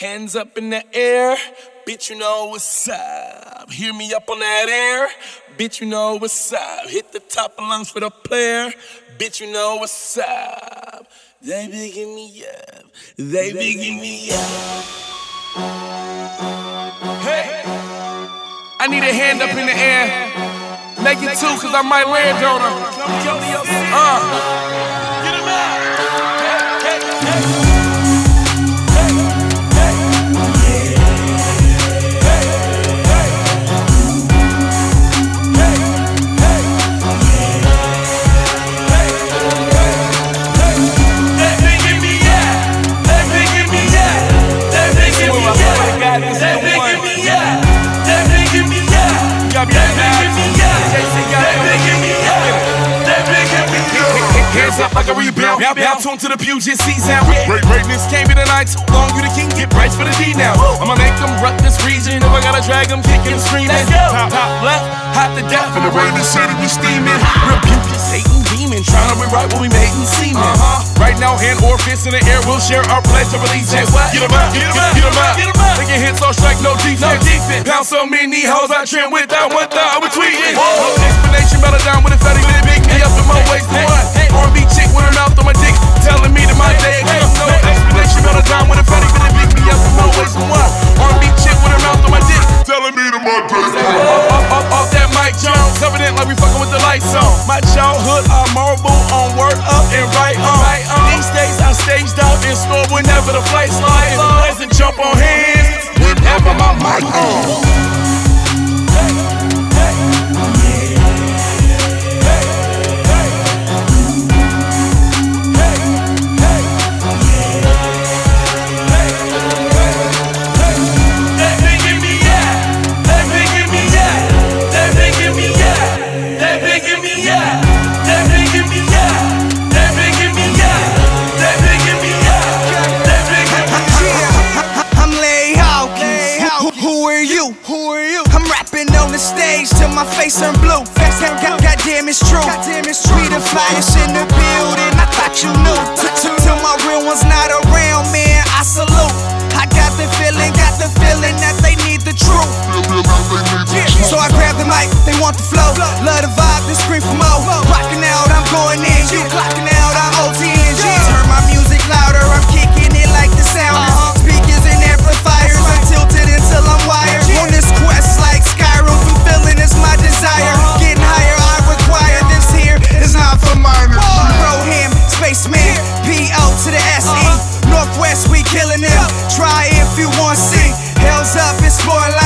Hands up in the air, bitch, you know what's up. Hear me up on that air, bitch, you know what's up. Hit the top of lungs for the player, bitch, you know what's up. They biggin' me up, they biggin' me up. Hey, I need a hand up in the air. Make it two, cause I might land on her. Get him out. Hey. Like a rebound, now tuned to the Puget Sea sound. Greatness came in the night too long. You the king, get rights for the D now. I'ma make them rock this region. If I gotta drag them, kick and scream it. Top left, hot to death. From the rain to city, we steaming. Rebuke this hating demon, trying to rewrite what we made in semen. Right now, hand or fist in the air, we'll share our pledge of allegiance. Get 'em up, get 'em up. Taking hits all strike, no defense. Bounce so many hoes, I trim with that one thought. I was tweeting. No explanation, better down with a fatty lip. Big me up in my waist, one. R&B chick with her mouth on my dick, telling me that my day comes. No explanation about a dime with a fatty, but they pick me up from my waist and one. R&B chick with her mouth on my dick, telling me that my day comes. Off that Mike Jones, covenant like we fucking with the lights on. My childhood, I marble on word up and right on. These days I staged out and score whenever the flight's light. Doesn't jump on hands whenever my mic on. My face turned blue. Fast hand, goddamn, it's true. We the flyest in the building. I thought you knew. Till my real one's not around, man, I salute. I got the feeling that they need the truth. So I grab the mic, they want the flow. Love the vibe, they scream for more. Rocking out, I'm going in. You clocking out, I'm OTNG. Turn my music louder, I'm kicking it like the sound. Speakers and amplifiers, I'm tilted until I'm wired. On this quest like Skyrim, fulfilling is my desire. Getting higher, I require. This here is not for minors. Roham, Spaceman, P.O. to the S.E. Northwest, we killing them. Try if you want to see. Hell's up, it's more like